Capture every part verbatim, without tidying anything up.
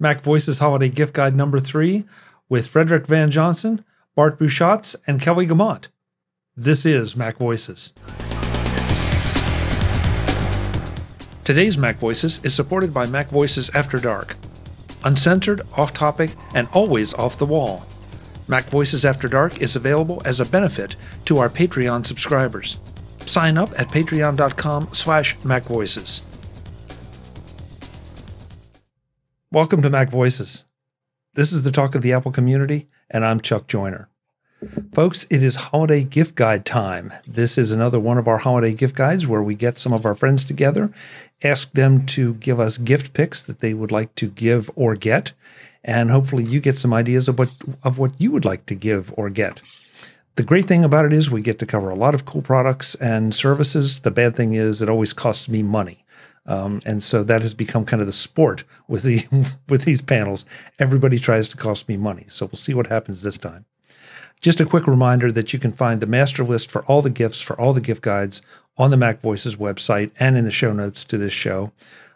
Mac Voices Holiday Gift Guide number three with Frederick Van Johnson, Bart Busschots, and Kelly Guimont. This is Mac Voices. Today's Mac Voices is supported by Mac Voices After Dark. Uncensored, off-topic, and always off the wall. Mac Voices After Dark is available as a benefit to our Patreon subscribers. Sign up at patreon.com slash macvoices. Welcome to Mac Voices. This is the talk of the Apple community, and I'm Chuck Joyner. Folks, it is holiday gift guide time. This is another one of our holiday gift guides where we get some of our friends together, ask them to give us gift picks that they would like to give or get, and hopefully you get some ideas of what, of what you would like to give or get. The great thing about it is we get to cover a lot of cool products and services. The bad thing is it always costs me money. Um, and so that has become kind of the sport with, the, with these panels. Everybody tries to cost me money. So we'll see what happens this time. Just a quick reminder that you can find the master list for all the gifts, for all the gift guides on the Mac Voices website and in the show notes to this show.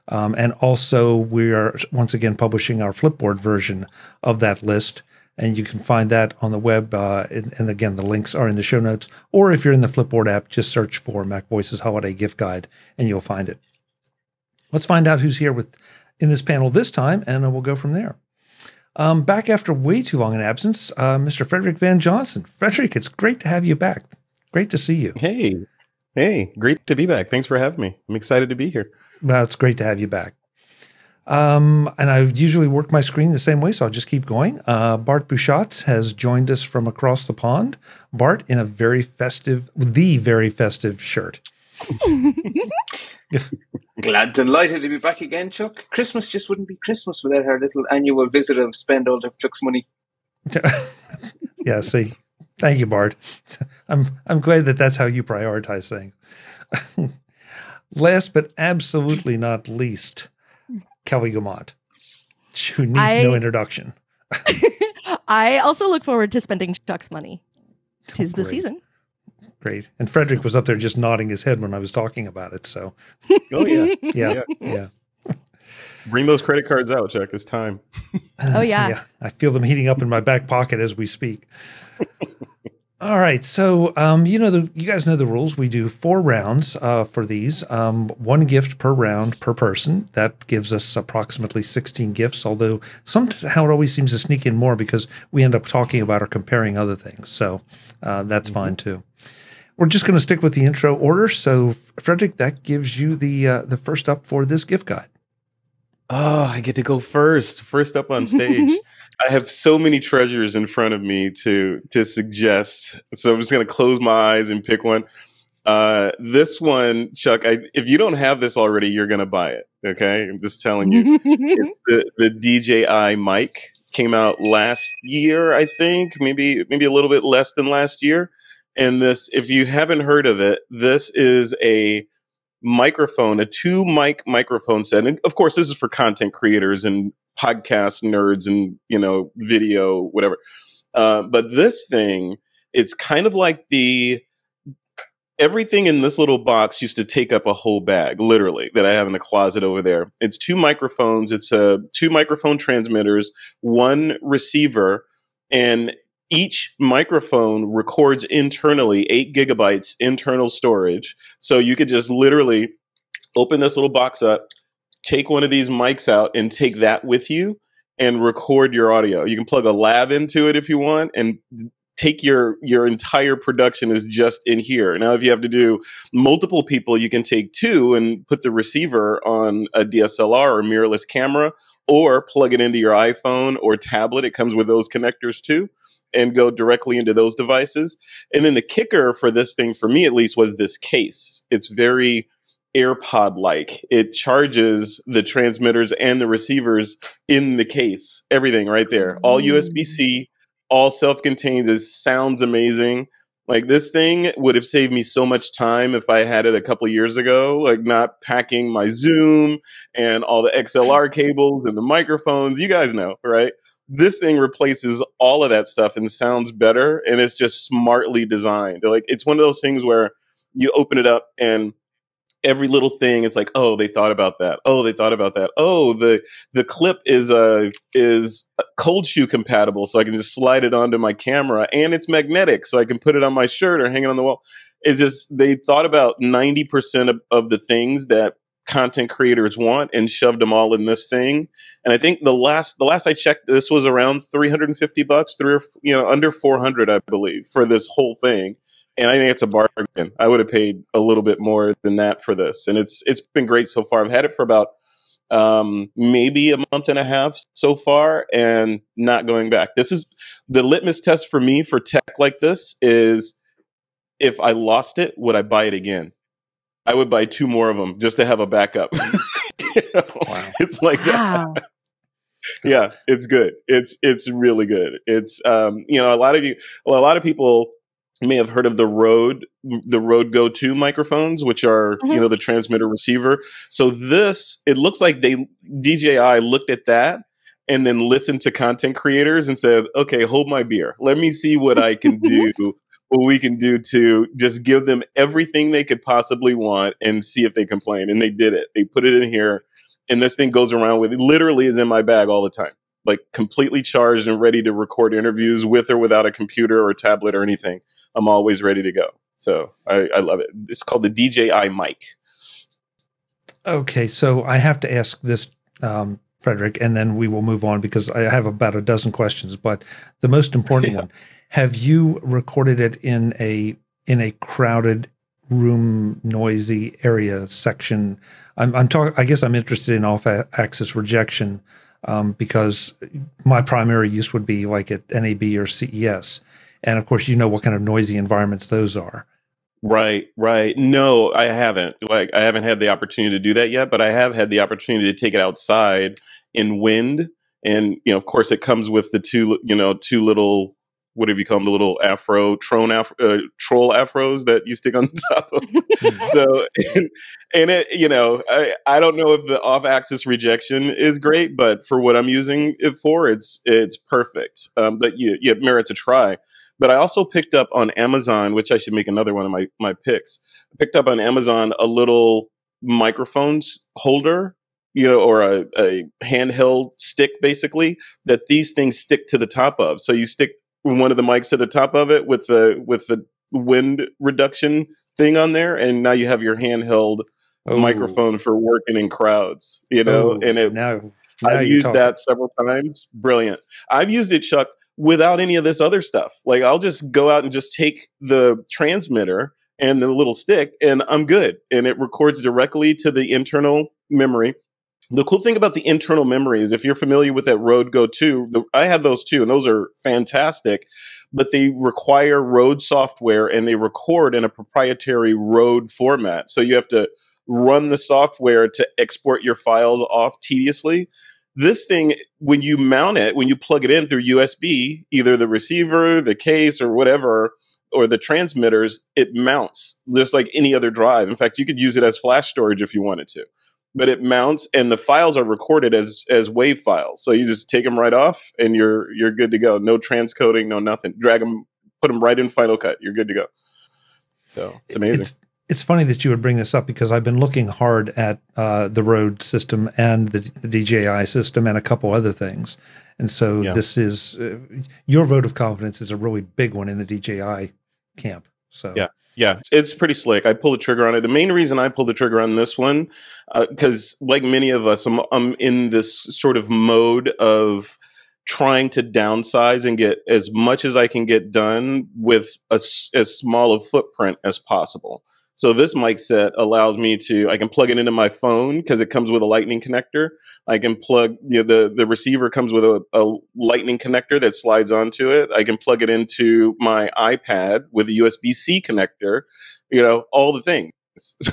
Um, and also we are once again publishing our Flipboard version of that list. And you can find that on the web. Uh, and, and again, the links are in the show notes. Or if you're in the Flipboard app, just search for Mac Voices Holiday Gift Guide and you'll find it. Let's find out who's here with in this panel this time, and we'll go from there. Um, back after way too long an absence, uh, Mister Frederick Van Johnson. Frederick, it's great to have you back. Great to see you. Hey, hey, great to be back. Thanks for having me. I'm excited to be here. Well, it's great to have you back. Um, and I usually work my screen the same way, so I'll just keep going. Uh, Bart Busschots has joined us from across the pond. Bart in a very festive, the very festive shirt. Glad, delighted to be back again, Chuck. Christmas just wouldn't be Christmas without our little annual visit of spend all of Chuck's money. Yeah, see, thank you, Bart. I'm I'm glad that that's how you prioritize things. Last but absolutely not least, Kelly Guimont, who needs I, no introduction. I also look forward to spending Chuck's money. Tis oh, the season. Great. And Frederick was up there just nodding his head when I was talking about it. So, oh, yeah. Yeah. Yeah. Yeah. Bring those credit cards out, Chuck. It's time. Oh, yeah. Yeah. I feel them heating up in my back pocket as we speak. All right. So, um, you know, the, you guys know the rules. We do four rounds uh, for these, um, one gift per round per person. That gives us approximately sixteen gifts, although somehow it always seems to sneak in more because we end up talking about or comparing other things. So uh, that's mm-hmm. fine, too. We're just going to stick with the intro order. So, Frederick, that gives you the uh, the first up for this gift guide. Oh, I get to go first. First up on stage. I have so many treasures in front of me to, to suggest. So I'm just going to close my eyes and pick one. Uh, this one, Chuck, I, if you don't have this already, you're going to buy it. Okay? I'm just telling you. It's the, the D J I mic. Came out last year, I think. Maybe maybe a little bit less than last year. And this, if you haven't heard of it, this is a microphone, a two mic microphone set. And of course, this is for content creators and podcast nerds and, you know, video, whatever. Uh, but this thing, it's kind of like the, everything in this little box used to take up a whole bag, literally, that I have in the closet over there. It's two microphones. It's a uh, two microphone transmitters, one receiver, and each microphone records internally eight gigabytes internal storage. So you could just literally open this little box up, take one of these mics out and take that with you and record your audio. You can plug a lab into it if you want and take your, your entire production is just in here. Now, if you have to do multiple people, you can take two and put the receiver on a D S L R or mirrorless camera or plug it into your iPhone or tablet. It comes with those connectors too. And go directly into those devices. And then the kicker for this thing, for me at least, was this case. It's very AirPod-like. It charges the transmitters and the receivers in the case. Everything right there. All U S B-C, all self-contained. It sounds amazing. Like, this thing would have saved me so much time if I had it a couple years ago, like not packing my Zoom and all the X L R cables and the microphones. You guys know, right? This thing replaces all of that stuff and sounds better, and it's just smartly designed. Like, it's one of those things where you open it up and every little thing, it's like, oh, they thought about that. Oh, they thought about that. Oh, the the clip is a uh, is cold shoe compatible, so I can just slide it onto my camera, and it's magnetic, so I can put it on my shirt or hang it on the wall. It's just they thought about ninety percent of, of the things that content creators want and shoved them all in this thing. And I think the last the last I checked, this was around three hundred and fifty bucks, three or you know under four hundred, I believe, for this whole thing. And I think it's a bargain. I would have paid a little bit more than that for this. And it's it's been great so far. I've had it for about um, maybe a month and a half so far and not going back. This is the litmus test for me for tech like this is if I lost it, would I buy it again? I would buy two more of them just to have a backup. You know? Wow. It's like wow. that. Yeah, it's good. It's it's really good. It's um, you know, a lot of you a lot of people you may have heard of the Rode, the Rode Go two microphones, which are, mm-hmm. you know, the transmitter receiver. So this, it looks like they, D J I looked at that and then listened to content creators and said, okay, hold my beer. Let me see what I can do, what we can do to just give them everything they could possibly want and see if they complain. And they did it. They put it in here and this thing goes around with, it literally is in my bag all the time, like completely charged and ready to record interviews with or without a computer or a tablet or anything. I'm always ready to go. So I, I love it. It's called the D J I mic. Okay, so I have to ask this, um, Frederick, and then we will move on because I have about a dozen questions. But the most important yeah. one, have you recorded it in a in a crowded room, noisy area section? I'm, I'm talking. I guess I'm interested in off-axis rejection um, because my primary use would be like at N A B or C E S. And of course, you know what kind of noisy environments those are. Right, right. No, I haven't. Like, I haven't had the opportunity to do that yet, but I have had the opportunity to take it outside in wind. And, you know, of course, it comes with the two, you know, two little, whatever you call them, the little Afro, Tron Afro uh, troll Afros that you stick on the top of. So, and, and it, you know, I, I don't know if the off-axis rejection is great, but for what I'm using it for, it's it's perfect. Um, but you, you merit to try. But I also picked up on Amazon, which I should make another one of my, my picks. I picked up on Amazon a little microphones holder, you know, or a, a handheld stick, basically, that these things stick to the top of. So you stick one of the mics to the top of it with the with the wind reduction thing on there, and now you have your handheld Ooh. microphone for working in crowds, you know. Ooh, and it, now, now I've used talking. that several times. Brilliant. I've used it, Chuck, without any of this other stuff. Like, I'll just go out and just take the transmitter and the little stick and I'm good. And it records directly to the internal memory. The cool thing about the internal memory is if you're familiar with that Rode Go two, the, I have those too, and those are fantastic, but they require Rode software and they record in a proprietary Rode format. So you have to run the software to export your files off tediously. This thing, when you mount it, when you plug it in through U S B, either the receiver, the case, or whatever, or the transmitters, it mounts just like any other drive. In fact, you could use it as flash storage if you wanted to. But it mounts, and the files are recorded as as WAV files. So you just take them right off, and you're you're good to go. No transcoding, no nothing. Drag them, put them right in Final Cut. You're good to go. So it's amazing. It's- It's funny that you would bring this up because I've been looking hard at uh, the Rode system and the, the D J I system and a couple other things. And so yeah. this is uh, your vote of confidence is a really big one in the D J I camp. So yeah, yeah, it's, it's pretty slick. I pulled the trigger on it. The main reason I pulled the trigger on this one, because uh, like many of us, I'm, I'm in this sort of mode of trying to downsize and get as much as I can get done with a, as small a footprint as possible. So this mic set allows me to, I can plug it into my phone because it comes with a lightning connector. I can plug, you know, the, the receiver comes with a, a lightning connector that slides onto it. I can plug it into my iPad with a U S B C connector, you know, all the things. So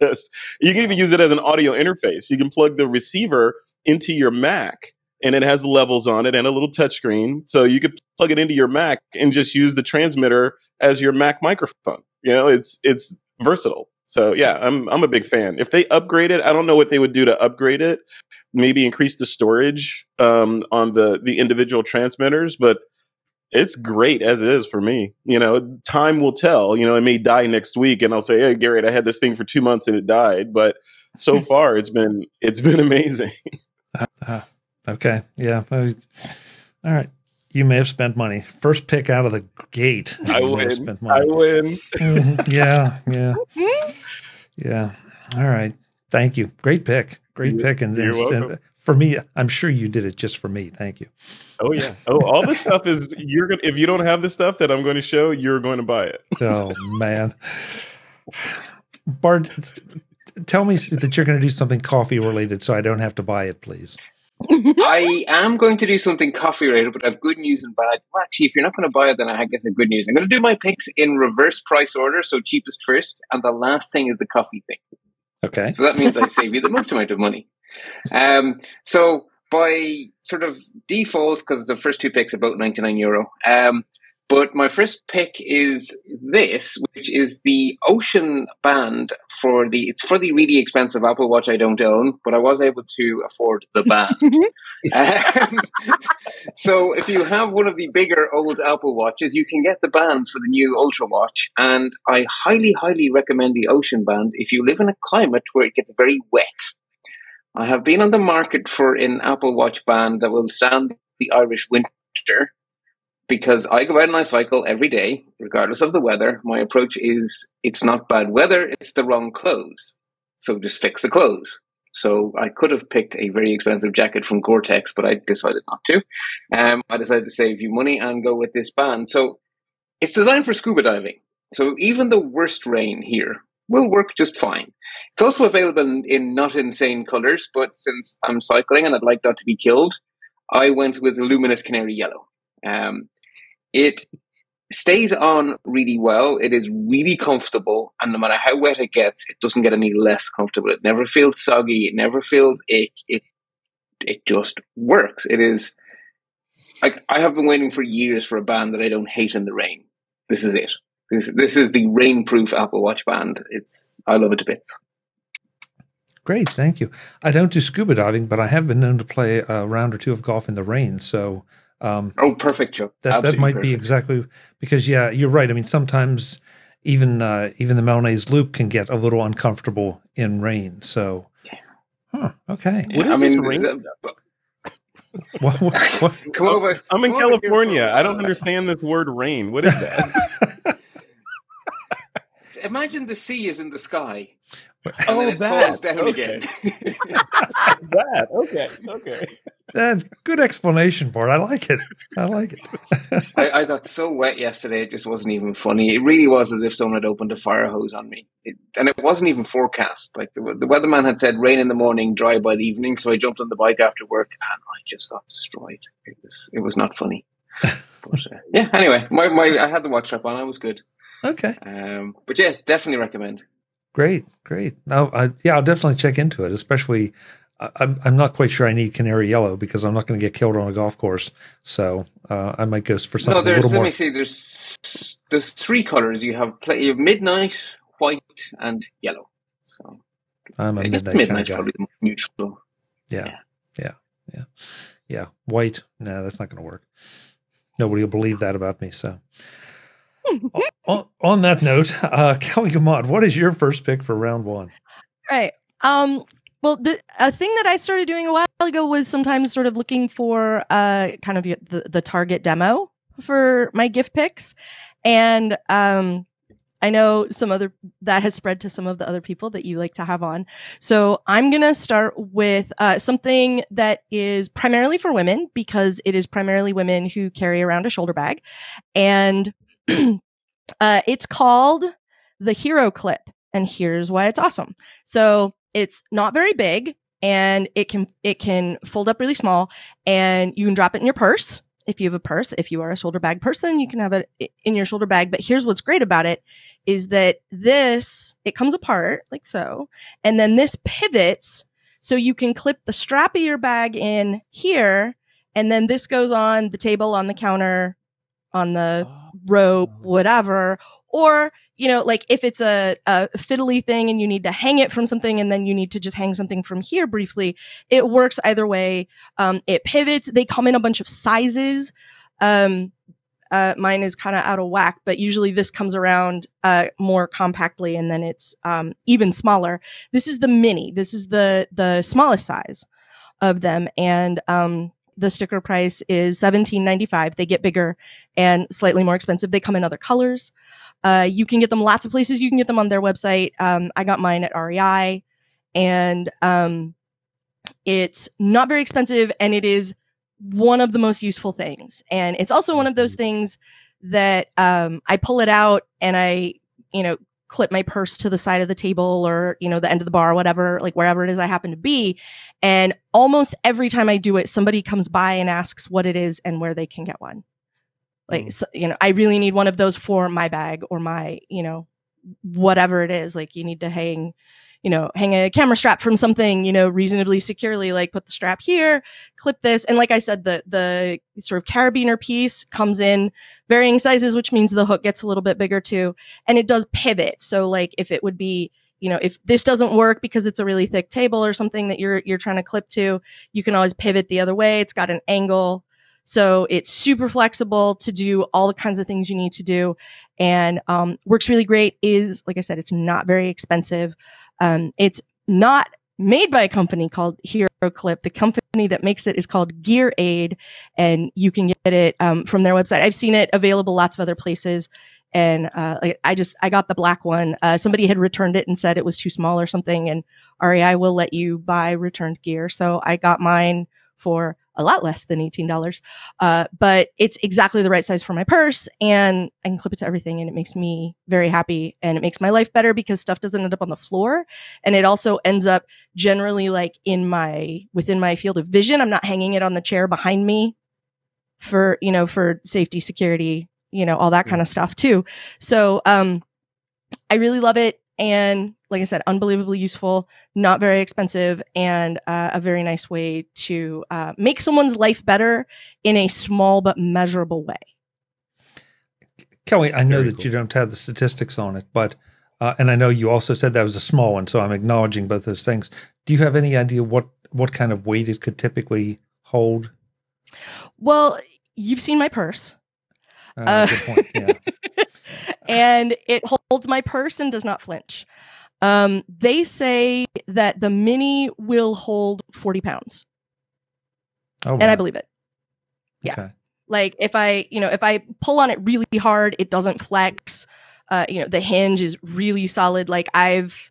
just, you can even use it as an audio interface. You can plug the receiver into your Mac and it has levels on it and a little touchscreen. So you could plug it into your Mac and just use the transmitter as your Mac microphone. You know, it's it's versatile. So yeah, I'm I'm a big fan. If they upgrade it, I don't know what they would do to upgrade it. Maybe increase the storage um, on the the individual transmitters, but it's great as it is for me. You know, time will tell. You know, it may die next week, and I'll say, "Hey, Garrett, I had this thing for two months and it died." But so far, it's been it's been amazing. Uh, uh, okay, yeah, all right. You may have spent money. First pick out of the gate. I win. I win. Mm-hmm. Yeah, yeah, yeah. All right. Thank you. Great pick. Great you're, pick. And, and, and for me, I'm sure you did it just for me. Thank you. Oh yeah. Oh, all this stuff is you're gonna. If you don't have the stuff that I'm going to show, you're going to buy it. Oh man, Bart, tell me that you're going to do something coffee related, so I don't have to buy it, please. I am going to do something coffee related, but I have good news and bad. Well, actually, if you're not going to buy it, then I guess I have good news. I'm going to do my picks in reverse price order, so cheapest first, and the last thing is the coffee thing. Okay. So that means I save you the most amount of money. Um, so by sort of default, because the first two picks are about ninety-nine euro. Um, but my first pick is this, which is the Ocean Band for the, it's for the really expensive Apple Watch I don't own, but I was able to afford the band. um, so if you have one of the bigger old Apple Watches, you can get the bands for the new Ultra Watch. And I highly, highly recommend the Ocean Band if you live in a climate where it gets very wet. I have been on the market for an Apple Watch band that will stand the Irish winter, because I go out and I cycle every day, regardless of the weather. My approach is, it's not bad weather, it's the wrong clothes. So just fix the clothes. So I could have picked a very expensive jacket from Gore-Tex, but I decided not to. Um, I decided to save you money and go with this band. So it's designed for scuba diving. So even the worst rain here will work just fine. It's also available in, in not insane colors, but since I'm cycling and I'd like not to be killed, I went with luminous canary yellow. Um, It stays on really well. It is really comfortable. And no matter how wet it gets, it doesn't get any less comfortable. It never feels soggy. It never feels ick. It it just works. It is like I have been waiting for years for a band that I don't hate in the rain. This is it. This, this is the rain-proof Apple Watch band. It's I love it to bits. Great. Thank you. I don't do scuba diving, but I have been known to play a round or two of golf in the rain. So... Um, oh, perfect, Joe. That, that might perfect. be exactly because, yeah, you're right. I mean, sometimes even uh, even the Mayonnaise Loop can get a little uncomfortable in rain. So, yeah. huh, okay. Yeah, what is I this mean, rain? The, what, what, what? Come over. I'm come in over California. Here. I don't understand this word rain. What is that? Imagine the sea is in the sky. Oh, and then it that. falls down okay. again. that. Okay. Okay. That's good explanation, Bart. I like it. I like it. I, I got so wet yesterday, it just wasn't even funny. It really was as if someone had opened a fire hose on me. It, and it wasn't even forecast. Like the, the weatherman had said rain in the morning, dry by the evening. So I jumped on the bike after work and I just got destroyed. It was, it was not funny. But uh, yeah, anyway, my, my I had the watch strap on. I was good. Okay. Um, but yeah, definitely recommend. Great, great. No, I, yeah, I'll definitely check into it, especially... I'm I'm not quite sure I need canary yellow because I'm not going to get killed on a golf course. So uh, I might go for something no, there's, a little let more. Let me see. There's there's three colors. You have play, you have midnight, white, and yellow. So I'm a midnight, midnight kind of guy. Probably the neutral. Yeah, yeah, yeah, yeah. yeah. White? No, that's not going to work. Nobody will believe that about me. So on, on that note, uh, Kelly Guimont, what is your first pick for round one? All right. Um. Well, the, a thing that I started doing a while ago was sometimes sort of looking for uh, kind of the, the target demo for my gift picks. And um, I know some other that has spread to some of the other people that you like to have on. So I'm going to start with uh, something that is primarily for women because it is primarily women who carry around a shoulder bag. And uh, it's called the Hero Clip. And here's why it's awesome. So it's not very big and it can it can fold up really small and you can drop it in your purse. If you have a purse, if you are a shoulder bag person, you can have it in your shoulder bag. But here's what's great about it is that this, it comes apart like so. And then this pivots so you can clip the strap of your bag in here. And then this goes on the table, on the counter, on the rope, whatever. Or, you know, like if it's a, a fiddly thing and you need to hang it from something and then you need to just hang something from here briefly, it works either way. Um, it pivots. They come in a bunch of sizes. Um, uh, Uh, mine is kind of out of whack, but usually this comes around uh, more compactly, and then it's um, even smaller. This is the mini. This is the the smallest size of them, and um, the sticker price is seventeen ninety-five. They get bigger and slightly more expensive. They come in other colors. Uh, you can get them lots of places. You can get them on their website. Um, I got mine at R E I, and um, it's not very expensive, and it is one of the most useful things. And it's also one of those things that um, I pull it out and I, you know, clip my purse to the side of the table or, you know, the end of the bar, whatever, like wherever it is I happen to be. And almost every time I do it, somebody comes by and asks what it is and where they can get one. Like, so, you know, I really need one of those for my bag or my, you know, whatever it is. Like, you need to hang, you know, hang a camera strap from something, you know, reasonably securely, like put the strap here, clip this. And like I said, the the sort of carabiner piece comes in varying sizes, which means the hook gets a little bit bigger too. And it does pivot. So like if it would be, you know, if this doesn't work because it's a really thick table or something that you're you're trying to clip to, you can always pivot the other way. It's got an angle. So it's super flexible to do all the kinds of things you need to do, and um, works really great. Is, like I said, it's not very expensive. Um, it's not made by a company called Hero Clip. The company that makes it is called Gear Aid, and you can get it um, from their website. I've seen it available lots of other places, and uh, I, I just I got the black one. Uh, somebody had returned it and said it was too small or something, and R E I will let you buy returned gear. So I got mine for a lot less than eighteen dollars. Uh, but it's exactly the right size for my purse, and I can clip it to everything, and it makes me very happy, and it makes my life better because stuff doesn't end up on the floor. And it also ends up generally like in my, within my field of vision. I'm not hanging it on the chair behind me for, you know, for safety, security, you know, all that kind of stuff too. So um, I really love it. And like I said, unbelievably useful, not very expensive, and uh, a very nice way to uh, make someone's life better in a small but measurable way. Kelly, I know very that cool. You don't have the statistics on it, but, uh, and I know you also said that was a small one, so I'm acknowledging both those things. Do you have any idea what, what kind of weight it could typically hold? Well, you've seen my purse. Uh, uh, good point, yeah. And it holds my purse and does not flinch. Um, they say that the mini will hold forty pounds. Oh, wow. And I believe it. Yeah. Okay. Like if I, you know, if I pull on it really hard, it doesn't flex. Uh, you know, the hinge is really solid. Like I've,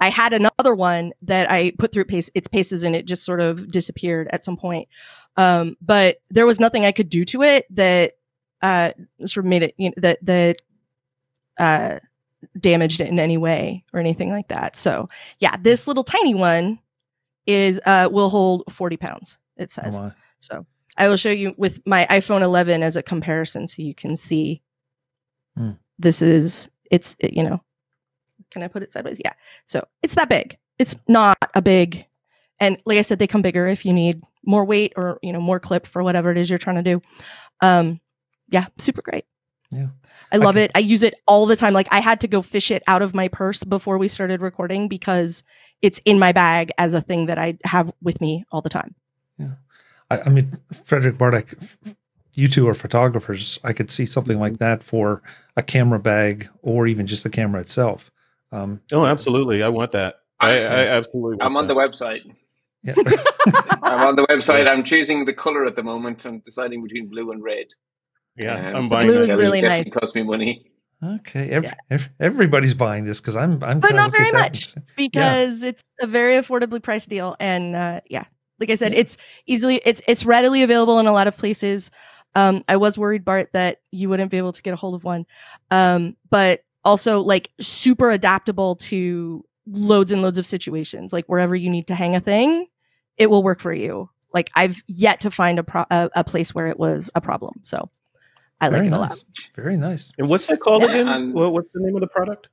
I had another one that I put through pace, its paces, and it just sort of disappeared at some point. Um, but there was nothing I could do to it that, uh, sort of made it, you know, that, that, uh damaged it in any way or anything like that. So yeah, this little tiny one is uh will hold forty pounds, it says. Oh, so I will show you with my iPhone eleven as a comparison so you can see. Mm. This is it's it, you know, can I put it sideways? Yeah, so it's that big. It's not a big, and like I said, they come bigger if you need more weight or, you know, more clip for whatever it is you're trying to do. Um yeah, super great. Yeah. I love okay. it. I use it all the time. Like I had to go fish it out of my purse before we started recording because it's in my bag as a thing that I have with me all the time. Yeah. I, I mean, Frederick, Bart, you two are photographers. I could see something like that for a camera bag or even just the camera itself. Um, oh, absolutely. I want that. I, I, I absolutely want I'm on that. the website. Yeah. I'm on the website. I'm choosing the color at the moment. I'm deciding between blue and red. Yeah, yeah, I'm buying. Blue is really nice. Cost me money. Okay, every, yeah. every, everybody's buying this because I'm, I'm. But not very much because yeah. It's a very affordably priced deal, and uh, yeah, like I said, yeah. it's easily, it's it's readily available in a lot of places. Um, I was worried, Bart, that you wouldn't be able to get a hold of one, um, but also like super adaptable to loads and loads of situations. Like wherever you need to hang a thing, it will work for you. Like I've yet to find a pro- a, a place where it was a problem. So. I Very like it nice. a lot. Very nice. And what's that called yeah, again? Um, what, what's the name of the product?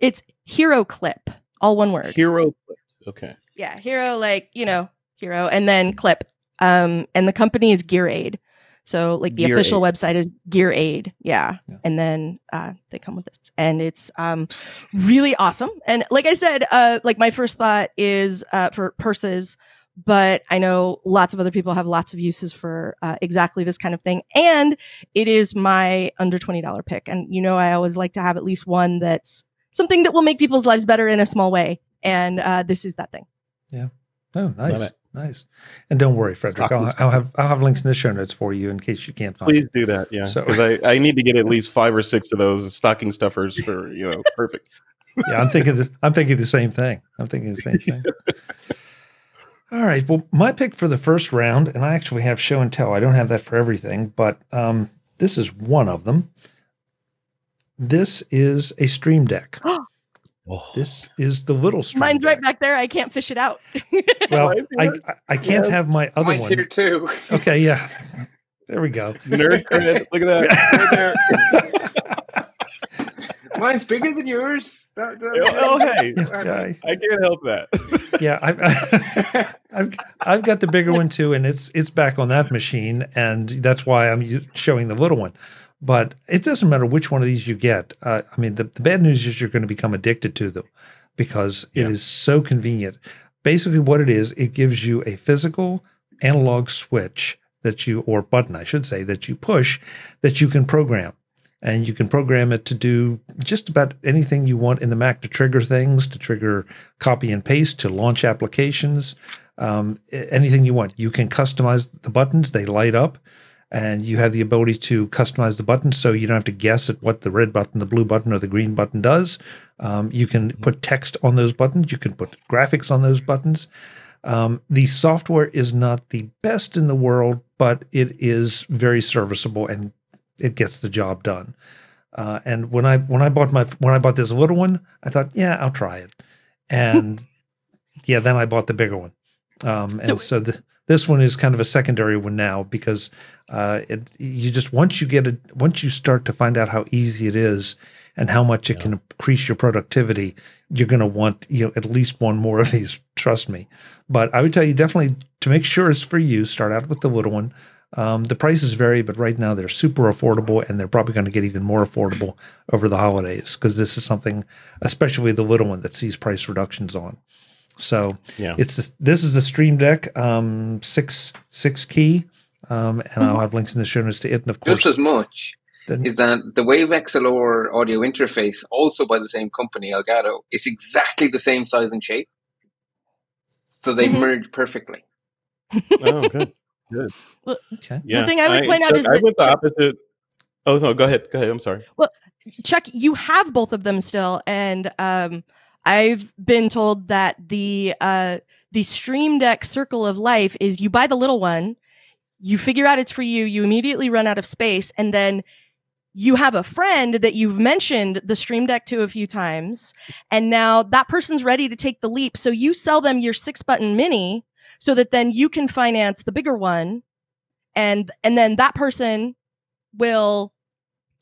It's Hero Clip. All one word. Hero Clip. Okay. Yeah. Hero, like, you know, hero, and then clip. Um, and the company is Gear Aid. So like the Gear official Aid. website is Gear Aid. Yeah. yeah. And then uh, they come with this. And it's um, really awesome. And like I said, uh, like my first thought is uh, for purses, but I know lots of other people have lots of uses for uh, exactly this kind of thing. And it is my under twenty dollars pick. And, you know, I always like to have at least one that's something that will make people's lives better in a small way. And uh, this is that thing. Yeah. Oh, nice. Nice. And don't worry, Frederick, I'll, I'll have I'll have links in the show notes for you in case you can't find Please it. do that. Yeah. Because so. I, I need to get at least five or six of those stocking stuffers for, you know, perfect. Yeah, I'm thinking this I'm thinking the same thing. I'm thinking the same thing. All right. Well, my pick for the first round, and I actually have show and tell. I don't have that for everything, but um, this is one of them. This is a Stream Deck. Oh. This is the little Stream Mine's Deck. Right back there. I can't fish it out. Well, I, I I can't yeah. have my other Mine's one. Mine's here too. Okay, yeah. There we go. Nerd credit. Look at that. Right there. Mine's bigger than yours. That, that, oh, that, hey. Yeah, yeah, I, I can't help that. Yeah, I've, I've I've got the bigger one too, and it's it's back on that machine, and that's why I'm showing the little one. But it doesn't matter which one of these you get. Uh, I mean, the, the bad news is you're going to become addicted to them because it yeah. is so convenient. Basically what it is, it gives you a physical analog switch that you, or button, I should say, that you push that you can program. And you can program it to do just about anything you want in the Mac, to trigger things, to trigger copy and paste, to launch applications, um, anything you want. You can customize the buttons. They light up. And you have the ability to customize the button so you don't have to guess at what the red button, the blue button, or the green button does. Um, you can put text on those buttons. You can put graphics on those buttons. Um, the software is not the best in the world, but it is very serviceable and it gets the job done. Uh, and when I when I bought my when I bought this little one, I thought, yeah, I'll try it. And yeah, then I bought the bigger one. Um, and so, so the, this one is kind of a secondary one now because uh, it, you just once you get it, once you start to find out how easy it is and how much it yeah. can increase your productivity, you're going to want, you know, at least one more of these. Trust me. But I would tell you definitely to make sure it's for you. Start out with the little one. Um, the prices vary, but right now they're super affordable, and they're probably going to get even more affordable over the holidays because this is something, especially the little one, that sees price reductions on. So yeah. it's this, this is the Stream Deck um, six six key, um, and mm-hmm. I'll have links in the show notes to it. And of course, just as much the, is that the Wave X L R audio interface, also by the same company, Elgato, is exactly the same size and shape, so they mm-hmm. merge perfectly. Oh, good, good. Well, okay. Yeah. The thing I would I, point out so is I that went the opposite. Oh no, go ahead, go ahead. I'm sorry. Well, Chuck, you have both of them still, and. Um, I've been told that the uh, the Stream Deck circle of life is you buy the little one, you figure out it's for you, you immediately run out of space, and then you have a friend that you've mentioned the Stream Deck to a few times, and now that person's ready to take the leap. So you sell them your six-button mini so that then you can finance the bigger one, and and then that person will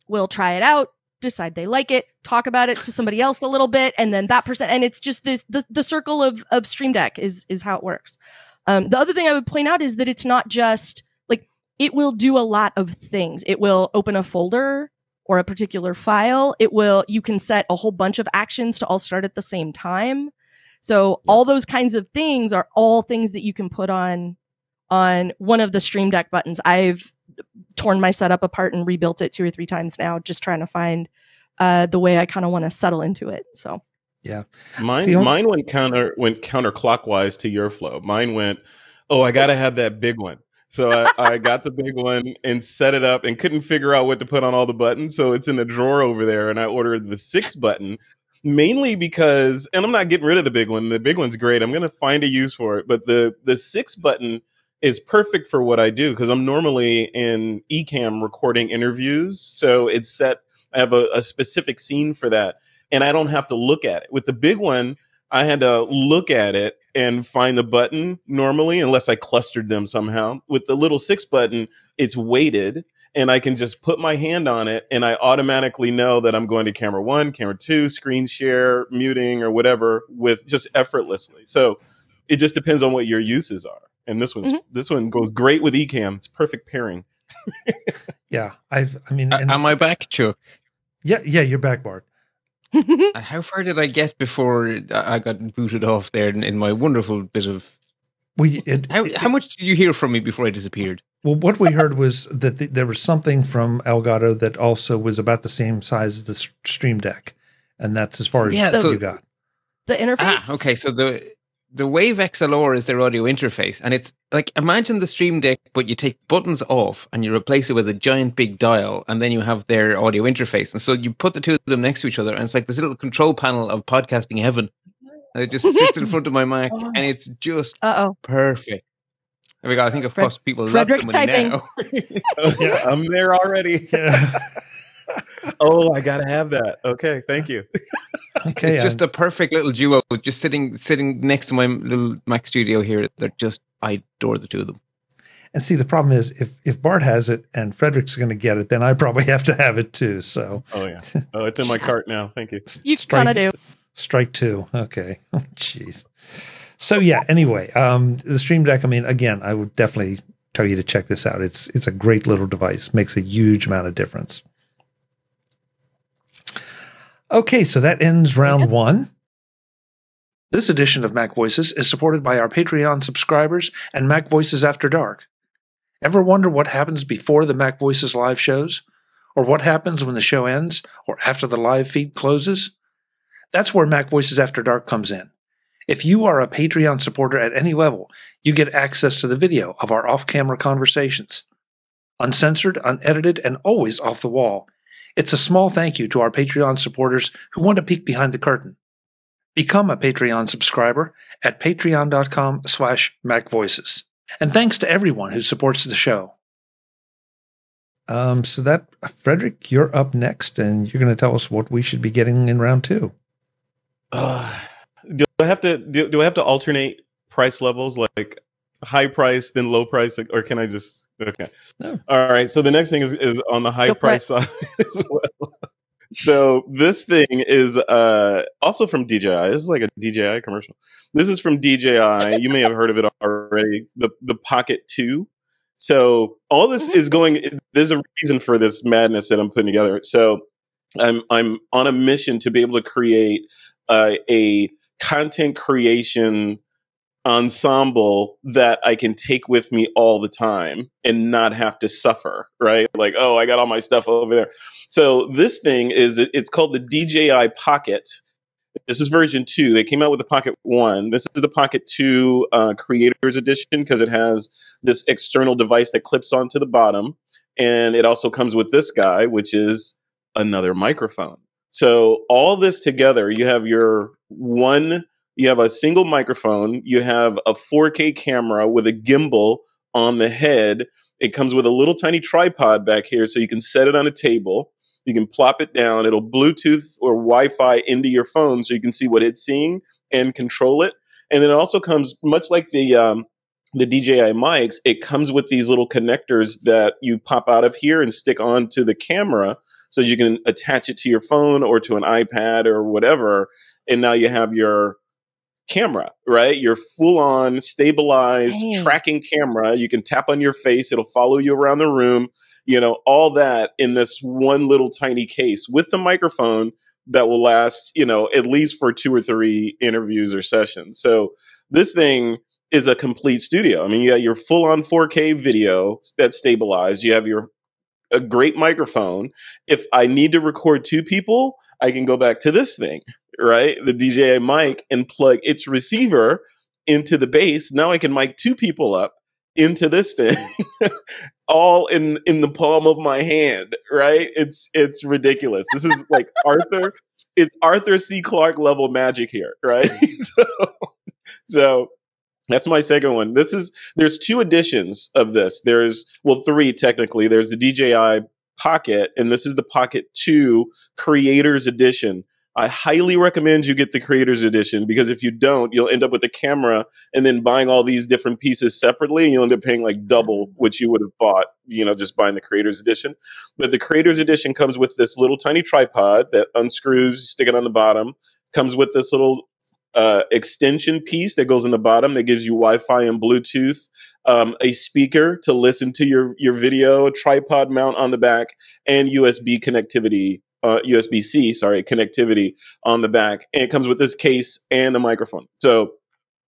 will try it out, decide they like it, talk about it to somebody else a little bit, and then that person, and it's just this the, the circle of of Stream Deck is is how it works. Um the other thing I would point out is that it's not just like it will do a lot of things. It will open a folder or a particular file. It will, you can set a whole bunch of actions to all start at the same time. So all those kinds of things are all things that you can put on on one of the Stream Deck buttons. I've torn my setup apart and rebuilt it two or three times now, just trying to find uh, the way I kind of want to settle into it. So, yeah, mine only- mine went counter went counterclockwise to your flow. Mine went, oh, I got to have that big one. So I, I got the big one and set it up and couldn't figure out what to put on all the buttons. So it's in the drawer over there, and I ordered the six button. Mainly because, and I'm not getting rid of the big one. The big one's great. I'm going to find a use for it. But the the six button is perfect for what I do because I'm normally in Ecamm recording interviews. So it's set, I have a, a specific scene for that, and I don't have to look at it. With the big one, I had to look at it and find the button normally, unless I clustered them somehow. With the little six button, it's weighted, and I can just put my hand on it, and I automatically know that I'm going to camera one, camera two, screen share, muting, or whatever, with just effortlessly. So it just depends on what your uses are. And this one's mm-hmm. this one goes great with Ecamm. It's perfect pairing. Yeah, I've. I mean, and, uh, am I back, Chuck? Yeah, yeah, you're back, Bart. How far did I get before I got booted off there in, in my wonderful bit of We it, how, it, how much did you hear from me before I disappeared? Well, what we heard was that the, there was something from Elgato that also was about the same size as the Stream Deck, and that's as far as yeah, so you got. The interface. Ah, okay, so the the Wave X L R is their audio interface, and it's like, imagine the Stream Deck, but you take buttons off and you replace it with a giant big dial, and then you have their audio interface. And so you put the two of them next to each other, and it's like this little control panel of podcasting heaven. And it just sits in front of my mic, and it's just Uh-oh. perfect. There we go. I think, of course, people Frederick's love somebody typing. Now. Oh, yeah, I'm there already. Yeah. Oh, I gotta have that. Okay, thank you. Okay, it's just a perfect little duo, just sitting sitting next to my little Mac studio here. They're just, I adore the two of them. And see, the problem is, if if Bart has it and Frederick's going to get it, then I probably have to have it too. So. Oh yeah. Oh, it's in my cart now. Thank you. You trying to do strike two? Okay. Jeez. So yeah. Anyway, um, the Stream Deck. I mean, again, I would definitely tell you to check this out. It's it's a great little device. Makes a huge amount of difference. Okay, so that ends round one. This edition of Mac Voices is supported by our Patreon subscribers and Mac Voices After Dark. Ever wonder what happens before the Mac Voices live shows? Or what happens when the show ends or after the live feed closes? That's where Mac Voices After Dark comes in. If you are a Patreon supporter at any level, you get access to the video of our off-camera conversations. Uncensored, unedited, and always off the wall. It's a small thank you to our Patreon supporters who want to peek behind the curtain. Become a Patreon subscriber at patreon.com slash macvoices. And thanks to everyone who supports the show. Um, so that, Frederick, you're up next, and you're going to tell us what we should be getting in round two. Uh, do I have to do, do I have to alternate price levels, like high price, then low price, or can I just... Okay. No. All right. So the next thing is, is on the high Go price side as well. So this thing is uh, also from D J I. This is like a D J I commercial. This is from D J I. You may have heard of it already. The the Pocket two. So all this is going. There's a reason for this madness that I'm putting together. So I'm I'm on a mission to be able to create uh, a content creation ensemble that I can take with me all the time and not have to suffer, right? Like, oh, I got all my stuff over there. So this thing is, it's called the D J I Pocket. This is version two. They came out with the Pocket one. This is the Pocket two uh, Creator's Edition because it has this external device that clips onto the bottom. And it also comes with this guy, which is another microphone. So all this together, you have your one... You have a single microphone. You have a four K camera with a gimbal on the head. It comes with a little tiny tripod back here so you can set it on a table. You can plop it down. It'll Bluetooth or Wi-Fi into your phone so you can see what it's seeing and control it. And then it also comes, much like the um, the D J I mics, it comes with these little connectors that you pop out of here and stick onto the camera so you can attach it to your phone or to an iPad or whatever. And now you have your camera, right? Your full-on stabilized Dang. tracking camera. You can tap on your face. It'll follow you around the room, you know, all that in this one little tiny case with the microphone that will last, you know, at least for two or three interviews or sessions. So this thing is a complete studio. I mean, you got your full-on four K video that's stabilized. You have your a great microphone. If I need to record two people, I can go back to this thing, right? The D J I mic, and plug its receiver into the bass. Now I can mic two people up into this thing, all in, in the palm of my hand, right? It's, it's ridiculous. This is like Arthur, it's Arthur C. Clarke level magic here, right? so, so that's my second one. This is, there's two editions of this. There's, well, three technically. There's the D J I Pocket, and this is the Pocket two Creator's Edition. I highly recommend you get the Creator's Edition because if you don't, you'll end up with a camera and then buying all these different pieces separately, and you'll end up paying like double what you would have bought, you know, just buying the Creator's Edition. But the Creator's Edition comes with this little tiny tripod that unscrews, you stick it on the bottom, comes with this little uh, extension piece that goes in the bottom that gives you Wi-Fi and Bluetooth, um, a speaker to listen to your, your video, a tripod mount on the back, and U S B connectivity. Uh, U S B-C, sorry, connectivity on the back. And it comes with this case and a microphone. So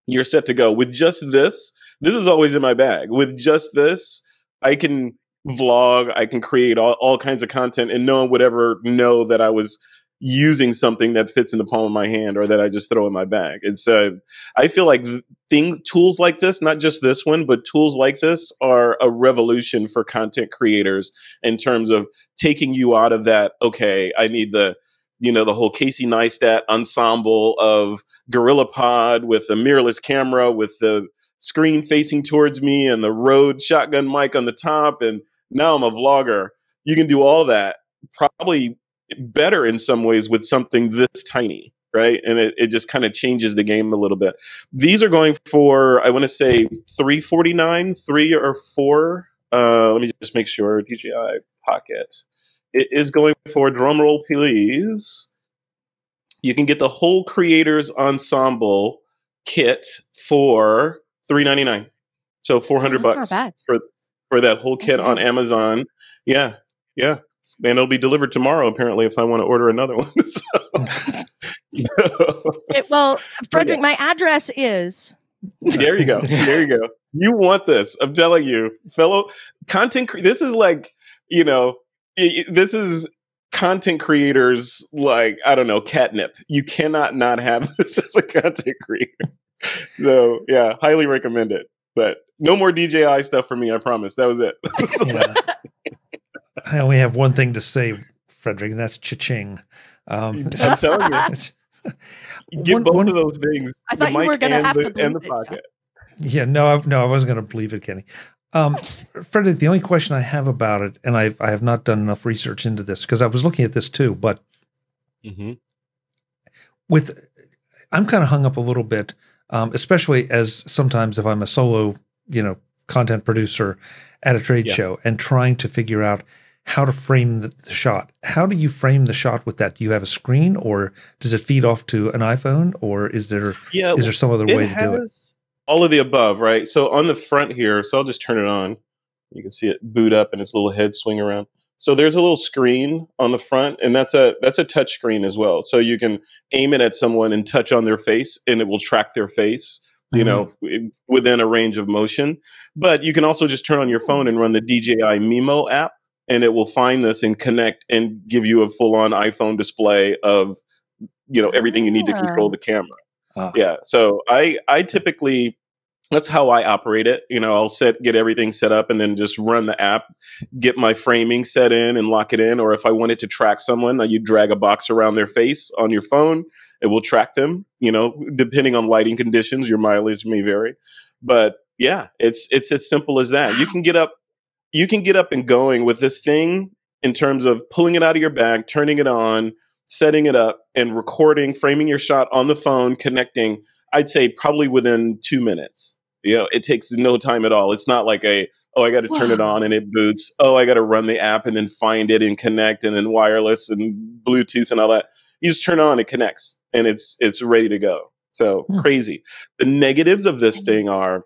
you're set to go. With just this, this is always in my bag. With just this, I can vlog, I can create all, all kinds of content, and no one would ever know that I was using something that fits in the palm of my hand or that I just throw in my bag. And so I feel like things, tools like this, not just this one, but tools like this are a revolution for content creators in terms of taking you out of that, okay, I need the, you know, the whole Casey Neistat ensemble of GorillaPod with a mirrorless camera with the screen facing towards me and the Rode shotgun mic on the top, and now I'm a vlogger. You can do all that probably better in some ways with something this tiny, right? And it, it just kind of changes the game a little bit. These are going for, I want to say three forty-nine, three or four. Uh, let me just make sure. D J I Pocket. It is going for, drumroll please. You can get the whole Creators Ensemble kit for three ninety-nine. So four hundred oh, bucks for for that whole kit okay. on Amazon. Yeah, yeah. And it'll be delivered tomorrow, apparently, if I want to order another one. So, so. It, well, Frederick, my address is... There you go. There you go. You want this. I'm telling you. Fellow content... Cre- this is like, you know, it, this is content creators, like, I don't know, catnip. You cannot not have this as a content creator. So, yeah, highly recommend it. But no more D J I stuff for me, I promise. That was it. Yeah. I only have one thing to say, Frederick, and that's cha-ching. Um, I'm telling you. You get one, both one, of those things. I thought you were going to have the, to bleep and the it, pocket. Yeah, no, I've, no, I wasn't going to believe it, Kenny. Um, Frederick, the only question I have about it, and I, I have not done enough research into this because I was looking at this too, but mm-hmm. with, I'm kind of hung up a little bit, um, especially as sometimes if I'm a solo, you know, content producer at a trade yeah. show and trying to figure out how to frame the, the shot. How do you frame the shot with that? Do you have a screen, or does it feed off to an iPhone, or is there yeah, is there some other way to do it? All of the above, right? So on the front here, so I'll just turn it on. You can see it boot up and its little head swing around. So there's a little screen on the front, and that's a that's a touch screen as well. So you can aim it at someone and touch on their face, and it will track their face, you know, mm-hmm. within a range of motion. But you can also just turn on your phone and run the D J I Mimo app, and it will find this and connect and give you a full-on iPhone display of, you know, everything you need to control the camera. Uh-huh. Yeah. So I, I typically, that's how I operate it. You know, I'll set, get everything set up and then just run the app, get my framing set in and lock it in. Or if I wanted to track someone, you drag a box around their face on your phone. It will track them, you know, depending on lighting conditions, your mileage may vary. But yeah, it's, it's as simple as that. You can get up, you can get up and going with this thing in terms of pulling it out of your bag, turning it on, setting it up and recording, framing your shot on the phone, connecting, I'd say probably within two minutes. You know, it takes no time at all. It's not like a, oh, I got to turn it on and it boots. Oh, I got to run the app and then find it and connect and then wireless and Bluetooth and all that. You just turn it on, it connects, and it's it's ready to go. So hmm. crazy. The negatives of this thing are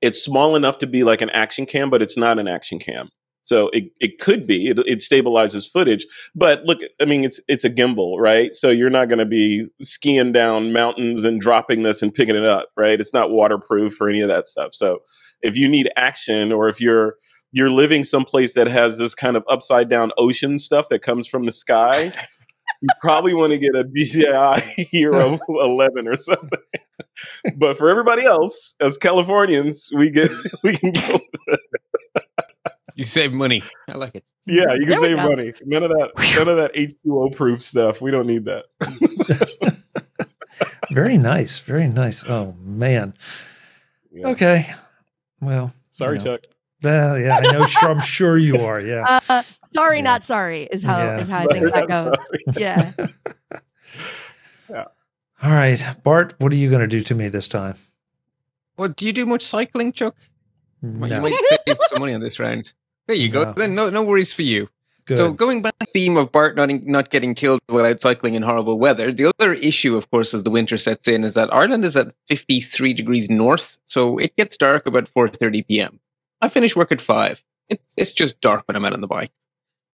it's small enough to be like an action cam, but it's not an action cam. So it, it could be, it, it stabilizes footage, but look, I mean, it's, it's a gimbal, right? So you're not going to be skiing down mountains and dropping this and picking it up, right? It's not waterproof or any of that stuff. So if you need action, or if you're, you're living someplace that has this kind of upside down ocean stuff that comes from the sky, you probably want to get a D J I Hero eleven or something. But for everybody else, as Californians, we get, we can go. You save money. I like it. Yeah, you can save go. money. None of that, none of that H two O proof stuff. We don't need that. Very nice. Very nice. Oh man. Yeah. Okay. Well. Sorry, you know. Chuck. Uh, yeah, I know. Sure, I'm sure you are. Yeah. Uh, sorry, yeah. not sorry is how yeah. is how sorry, I think that goes. Yeah. Yeah. All right, Bart. What are you going to do to me this time? Well, do you do much cycling, Chuck? No. Well, you might save some money on this round. There you go. No. Then no, no worries for you. Good. So going back to the theme of Bart not in, not getting killed while out cycling in horrible weather, the other issue, of course, as the winter sets in, is that Ireland is at fifty-three degrees north, so it gets dark about four thirty p.m. I finish work at five. It's, it's just dark when I'm out on the bike.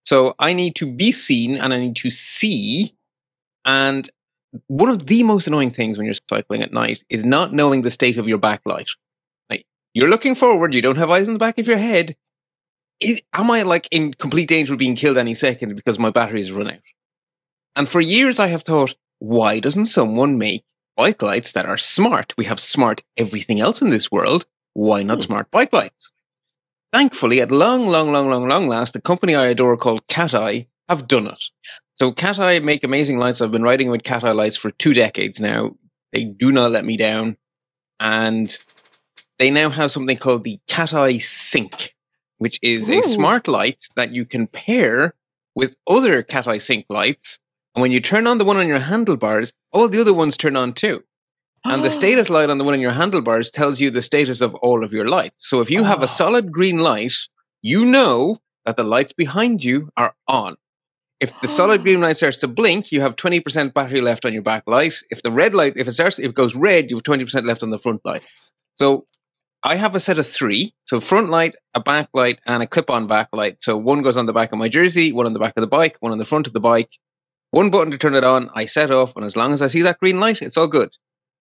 So I need to be seen and I need to see. And one of the most annoying things when you're cycling at night is not knowing the state of your backlight. Like, you're looking forward, you don't have eyes in the back of your head. Is, am I like in complete danger of being killed any second because my battery's run out? And for years I have thought, why doesn't someone make bike lights that are smart? We have smart everything else in this world. Why not smart bike lights? Thankfully, at long, long, long, long, long last, the company I adore called Cateye have done it. So Cateye make amazing lights. I've been riding with Cateye lights for two decades now. They do not let me down. And they now have something called the Cateye Sync, which is Ooh. a smart light that you can pair with other Cateye Sync lights. And when you turn on the one on your handlebars, all the other ones turn on too. And the status light on the one on your handlebars tells you the status of all of your lights. So if you have a solid green light, you know that the lights behind you are on. If the solid green light starts to blink, you have twenty percent battery left on your back light. If the red light, if it starts, if it goes red, you have twenty percent left on the front light. So I have a set of three. So front light, a back light, and a clip-on back light. So one goes on the back of my jersey, one on the back of the bike, one on the front of the bike. One button to turn it on, I set off, and as long as I see that green light, it's all good.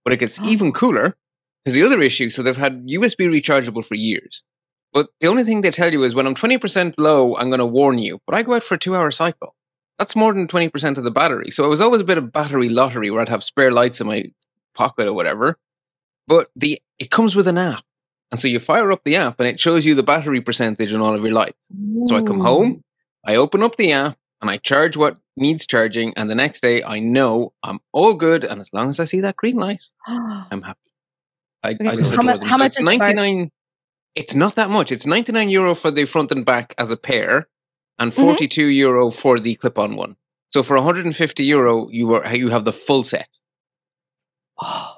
But it gets even cooler because the other issue, so they've had U S B rechargeable for years. But the only thing they tell you is when I'm twenty percent low, I'm going to warn you. But I go out for a two-hour cycle. That's more than twenty percent of the battery. So it was always a bit of battery lottery where I'd have spare lights in my pocket or whatever. But the it comes with an app. And so you fire up the app and it shows you the battery percentage on all of your lights. Ooh. So I come home, I open up the app, and I charge what needs charging. And the next day, I know I'm all good. And as long as I see that green light, I'm happy. I, okay, I just how, much, how much it's ninety-nine. It's not that much. It's ninety-nine euro for the front and back as a pair, and forty-two mm-hmm. euro for the clip-on one. So for one hundred fifty euro, you are you have the full set. Oh,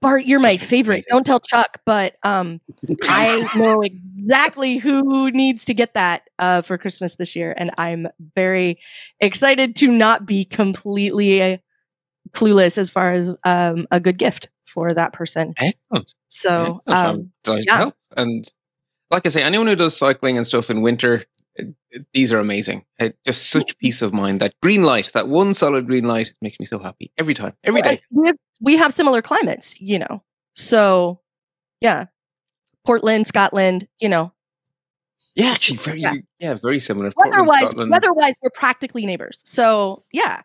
Bart, you're my favorite. Amazing. Don't tell Chuck, but um, I know exactly who needs to get that uh, for Christmas this year, and I'm very excited to not be completely clueless as far as um, a good gift for that person. Excellent. So, Excellent. Um, yeah. Help. And like I say, anyone who does cycling and stuff in winter, it, it, these are amazing. It, just such peace of mind. That green light, that one solid green light, makes me so happy every time, every day. We have, we have similar climates, you know. So, yeah, Portland, Scotland, you know. Yeah, actually, very yeah, yeah very similar. Weather-wise, weather-wise, we're practically neighbors. So, yeah,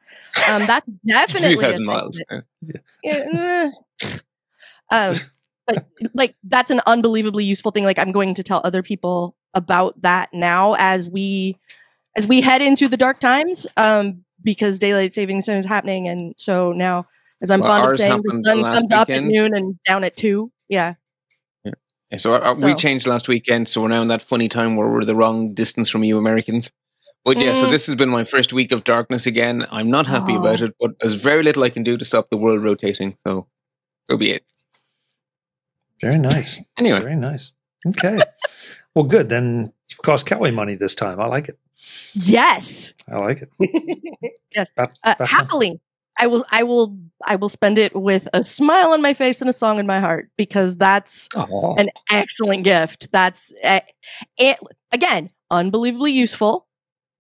um, that's definitely two thousand miles. That, yeah. Yeah. um, but like that's an unbelievably useful thing. Like I'm going to tell other people about that now as we as we head into the dark times, um, because daylight savings time is happening, and so now, as I'm well, fond of saying, the sun comes weekend. Up at noon and down at two. Yeah. Yeah, so, our, our, so we changed last weekend, so we're now in that funny time where we're the wrong distance from you Americans. But yeah, mm. so this has been my first week of darkness again. I'm not happy oh. about it, but there's very little I can do to stop the world rotating. So, so be it. Very nice. Anyway. Very nice. Okay. Well, good. Then you've cost Cateye money this time. I like it. Yes. I like it. Yes. Back, back uh, happily. I will I will I will spend it with a smile on my face and a song in my heart, because that's Aww. an excellent gift. That's uh, it, again, unbelievably useful,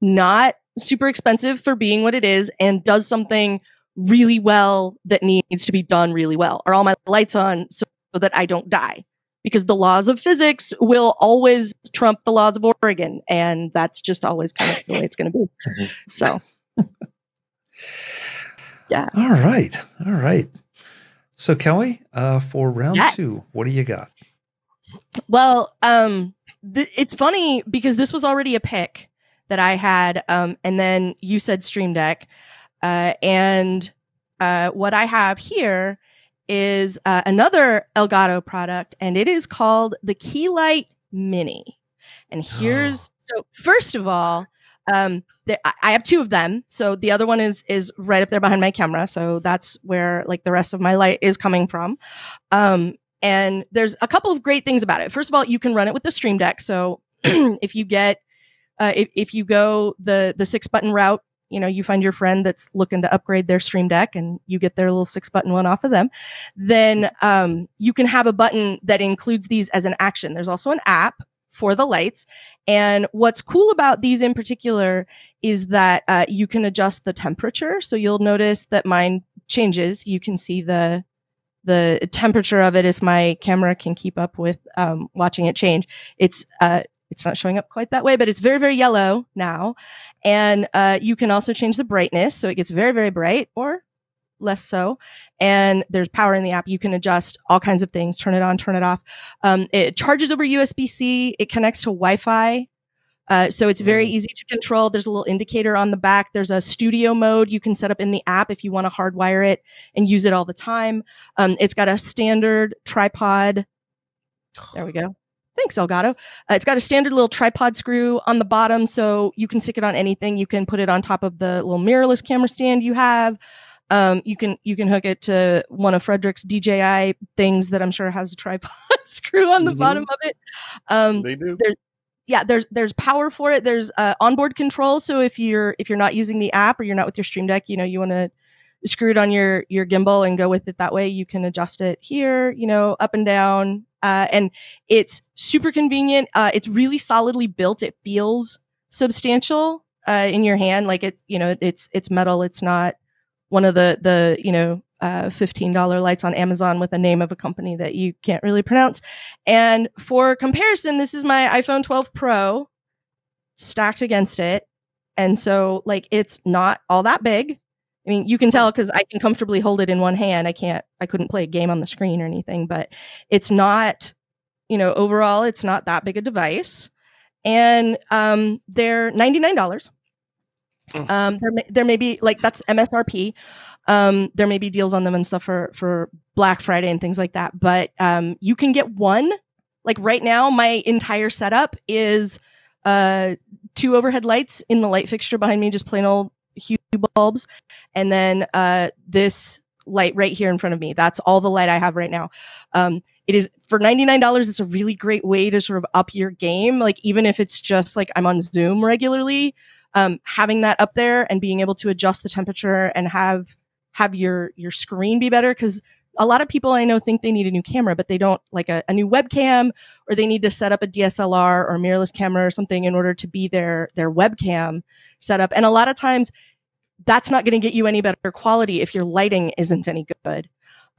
not super expensive for being what it is, and does something really well that needs to be done really well. Are all my lights on so that I don't die? Because the laws of physics will always trump the laws of Oregon, and that's just always kind of the way it's going to be. So yeah. All right. All right. So Kelly, uh, for round yes. two, what do you got? Well, um, th- it's funny because this was already a pick that I had. Um, and then you said Stream Deck. Uh, and uh, what I have here is uh, another Elgato product, and it is called the Keylight Mini. And here's, oh. so first of all, Um, there, I have two of them. So the other one is, is right up there behind my camera. So that's where like the rest of my light is coming from. Um, and there's a couple of great things about it. First of all, you can run it with the Stream Deck. So if you get, uh, if, if you go the, the six button route, you know, you find your friend that's looking to upgrade their Stream Deck and you get their little six button one off of them. Then, um, you can have a button that includes these as an action. There's also an app for the lights. And what's cool about these in particular is that uh, you can adjust the temperature. So you'll notice that mine changes. You can see the the temperature of it if my camera can keep up with um, watching it change. It's uh, it's not showing up quite that way, but it's very, very yellow now. And uh, you can also change the brightness, so it gets very, very bright or less so. And there's power in the app. You can adjust all kinds of things, turn it on, turn it off. Um, it charges over U S B C. It connects to Wi-Fi. Uh, so it's very easy to control. There's a little indicator on the back. There's a studio mode you can set up in the app if you want to hardwire it and use it all the time. Um, it's got a standard tripod. There we go. Thanks, Elgato. Uh, it's got a standard little tripod screw on the bottom, so you can stick it on anything. You can put it on top of the little mirrorless camera stand you have. Um, you can you can hook it to one of Frederick's D J I things that I'm sure has a tripod screw on the mm-hmm. bottom of it. Um, they do. Yeah, there's there's power for it. There's uh, onboard control. So if you're if you're not using the app or you're not with your Stream Deck, you know, you want to screw it on your your gimbal and go with it that way. You can adjust it here, you know, up and down. Uh, and it's super convenient. Uh, it's really solidly built. It feels substantial uh, in your hand, like it, you know, it's it's metal. It's not one of the the you know uh, fifteen dollar lights on Amazon with a name of a company that you can't really pronounce. And for comparison, this is my iPhone twelve Pro stacked against it. And so like, it's not all that big. I mean, you can tell because I can comfortably hold it in one hand. I can't, I couldn't play a game on the screen or anything, but it's not, you know, overall, it's not that big a device. And um, they're ninety-nine dollars. Um, there may, there may be like, that's M S R P. Um, there may be deals on them and stuff for, for Black Friday and things like that. But, um, you can get one, like right now, my entire setup is, uh, two overhead lights in the light fixture behind me, just plain old Hue bulbs. And then, uh, this light right here in front of me, that's all the light I have right now. Um, it is for ninety-nine dollars. It's a really great way to sort of up your game. Like, even if it's just like, I'm on Zoom regularly, Um, having that up there and being able to adjust the temperature and have have your your screen be better, because a lot of people I know think they need a new camera, but they don't, like a, a new webcam, or they need to set up a D S L R or a mirrorless camera or something in order to be their their webcam setup. And a lot of times that's not going to get you any better quality if your lighting isn't any good.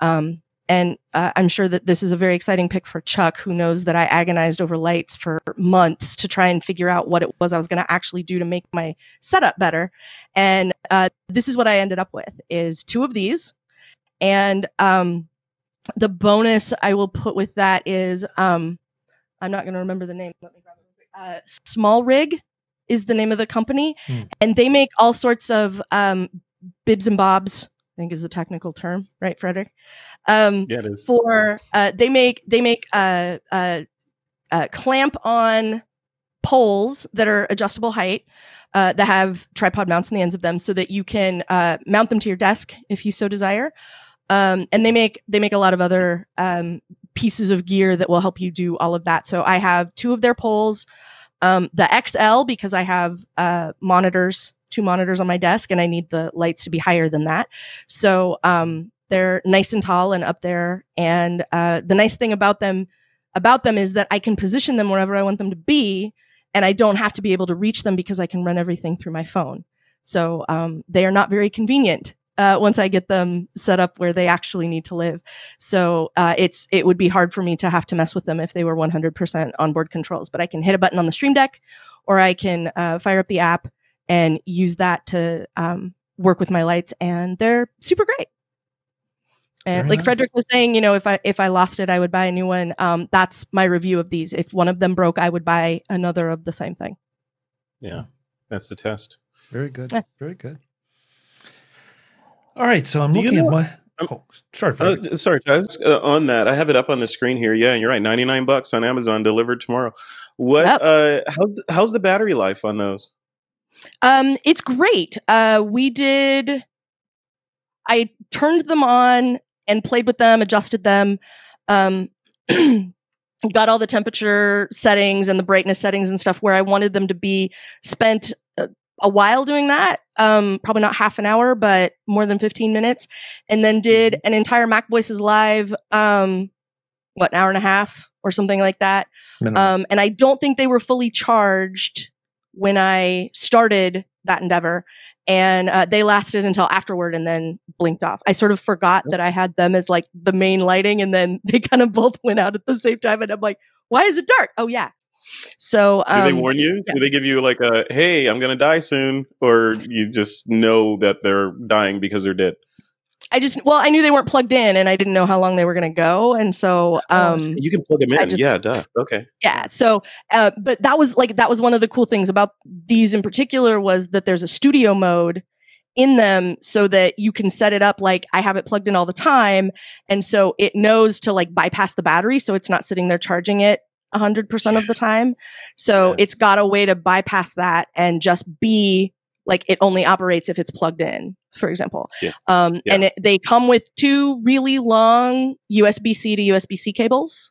Um, and uh, I'm sure that this is a very exciting pick for Chuck, who knows that I agonized over lights for months to try and figure out what it was I was going to actually do to make my setup better. And uh, this is what I ended up with, is two of these. And um, the bonus I will put with that is, um, I'm not going to remember the name. Let me grab it. Uh, Small Rig is the name of the company. Mm. And they make all sorts of um, bibs and bobs, I think is the technical term, right, Frederick? Um, yeah, it is. For uh, they make they make uh, uh, uh, clamp on poles that are adjustable height uh, that have tripod mounts on the ends of them, so that you can uh, mount them to your desk if you so desire. Um, and they make they make a lot of other um, pieces of gear that will help you do all of that. So I have two of their poles, um, the X L, because I have uh, monitors. two monitors on my desk, and I need the lights to be higher than that. So um, they're nice and tall and up there. And uh, the nice thing about them about them is that I can position them wherever I want them to be, and I don't have to be able to reach them because I can run everything through my phone. So um, they are not very convenient uh, once I get them set up where they actually need to live. So uh, it's it would be hard for me to have to mess with them if they were one hundred percent onboard controls. But I can hit a button on the Stream Deck, or I can uh, fire up the app and use that to um, work with my lights, and they're super great. And Very like nice. Frederick was saying, you know, if I if I lost it, I would buy a new one. Um, that's my review of these. If one of them broke, I would buy another of the same thing. Yeah, that's the test. Very good. Yeah. Very good. All right, so I'm Do looking you know, at my. I'm, oh, sorry, uh, sorry. I was, uh, on that, I have it up on the screen here. Yeah, you're right. ninety-nine bucks on Amazon, delivered tomorrow. What? Yep. Uh, how's how's the battery life on those? Um, it's great. Uh, we did, I turned them on and played with them, adjusted them, um, got all the temperature settings and the brightness settings and stuff where I wanted them to be. Spent a, a while doing that. Um, probably not half an hour, but more than fifteen minutes, and then did an entire Mac Voices live, um, what, an hour and a half or something like that. Minimum. Um, and I don't think they were fully charged when I started that endeavor, and uh, they lasted until afterward and then blinked off. I sort of forgot that I had them as like the main lighting, and then they kind of both went out at the same time, and I'm like, why is it dark? Oh yeah. So um, do they warn you? Yeah. Do they give you like a, hey, I'm gonna die soon, or you just know that they're dying because they're dead? I just, well, I knew they weren't plugged in, and I didn't know how long they were going to go. And so, um, you can plug them in. Just, yeah. Duh. Okay. Yeah. So, uh, but that was like, that was one of the cool things about these in particular, was that there's a studio mode in them, so that you can set it up. Like, I have it plugged in all the time, and so it knows to like bypass the battery. So it's not sitting there charging it a hundred percent of the time. So yes. It's got a way to bypass that and just be like, it only operates if it's plugged in, for example. Yeah. Um, yeah. And it, they come with two really long U S B C to U S B C cables,